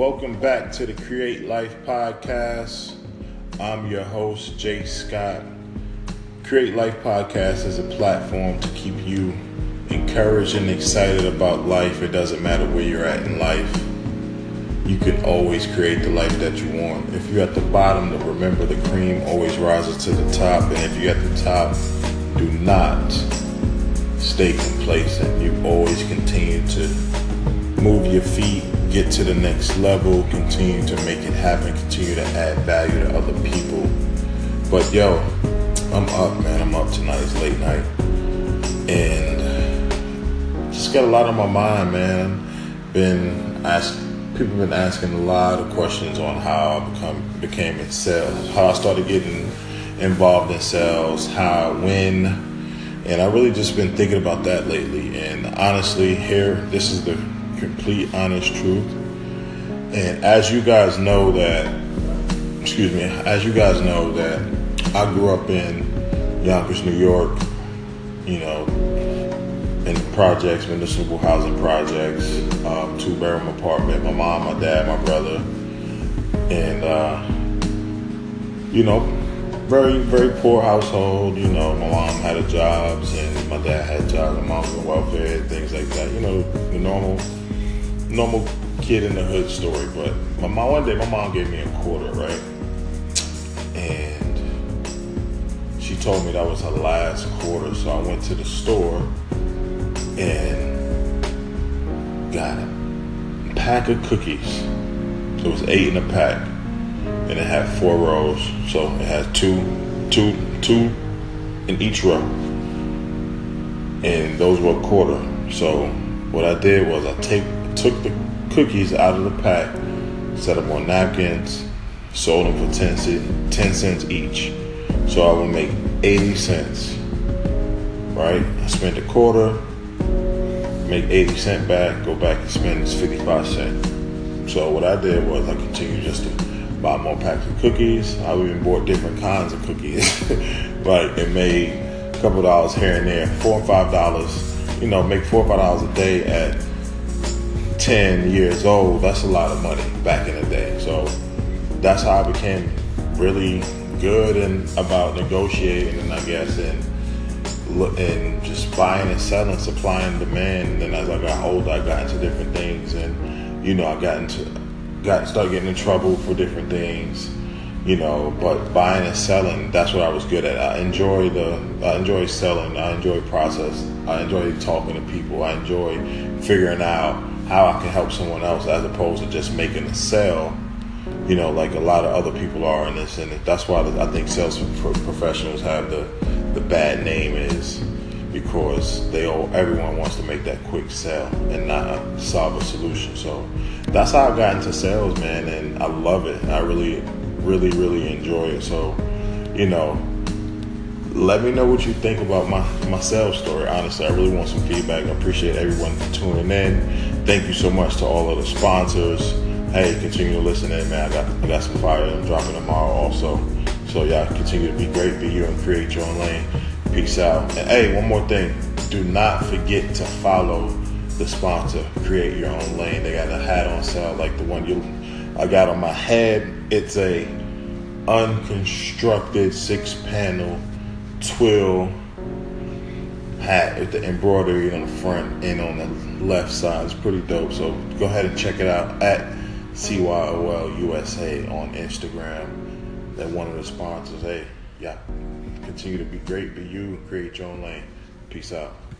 Welcome back to the Create Life Podcast. I'm your host, Jay Scott. Create Life Podcast is a platform to keep you encouraged and excited about life. It doesn't matter where you're at in life. You can always create the life that you want. If you're at the bottom, remember the cream always rises to the top. And if you're at the top, do not stay complacent. You always continue to move your feet. Get to the next level, continue to make it happen, continue to add value to other people. But yo, I'm up, man. I'm up tonight. It's late night. And just got a lot on my mind, man. People been asking a lot of questions on how I became in sales, how I started getting involved in sales, how, when. And I really just been thinking about that lately. And honestly, this is the complete honest truth. And as you guys know that I grew up in Yonkers, New York, in projects, municipal housing projects, 2-bedroom apartment, my mom, my dad, my brother, and very, very poor household. My mom had a job and my dad had jobs, my mom was on welfare and things like that. The normal kid in the hood story. But one day my mom gave me a quarter, right? And she told me that was her last quarter. So I went to the store and got a pack of cookies. It was 8 in a pack. And it had 4 rows, so it had two in each row. And those were a quarter. So what I did was I took the cookies out of the pack, set them on napkins, sold them for 10 cents each. So I would make 80 cents, right? I spent a quarter, make 80 cents back, go back and spend 55 cents. So what I did was I continued just to buy more packs of cookies. I even bought different kinds of cookies. But it made a couple dollars here and there, $4 or $5. Make $4 or $5 a day at 10 years old. That's a lot of money back in the day. So that's how I became really good and about negotiating, and I guess, and just buying and selling, supply and demand. And then as I got older, I got into different things, and I started getting in trouble for different things, but buying and selling, that's what I was good at. I enjoy selling. I enjoy process. I enjoy talking to people. I enjoy figuring out how I can help someone else as opposed to just making a sale, like a lot of other people are in this. And that's why I think sales professionals have the bad name, is because everyone wants to make that quick sale and not solve a solution. So that's how I got into sales, man, and I love it. I really, really, really enjoy it. So, let me know what you think about my sales story. Honestly, I really want some feedback. I appreciate everyone for tuning in. Thank you so much to all of the sponsors. Hey, continue to listen in, man. I got some fire I'm dropping tomorrow also. So y'all continue to be great, be you, and create your own lane. Peace out. And hey, one more thing. Do not forget to follow the sponsor, Create Your Own Lane. They got a hat on sale like the one I got on my head. It's a unconstructed 6-panel twill hat with the embroidery on the front and on the left side. It's pretty dope. So go ahead and check it out at CYOLUSA on Instagram. They're one of the sponsors. Hey, yeah. Continue to be great, be you, create your own lane. Peace out.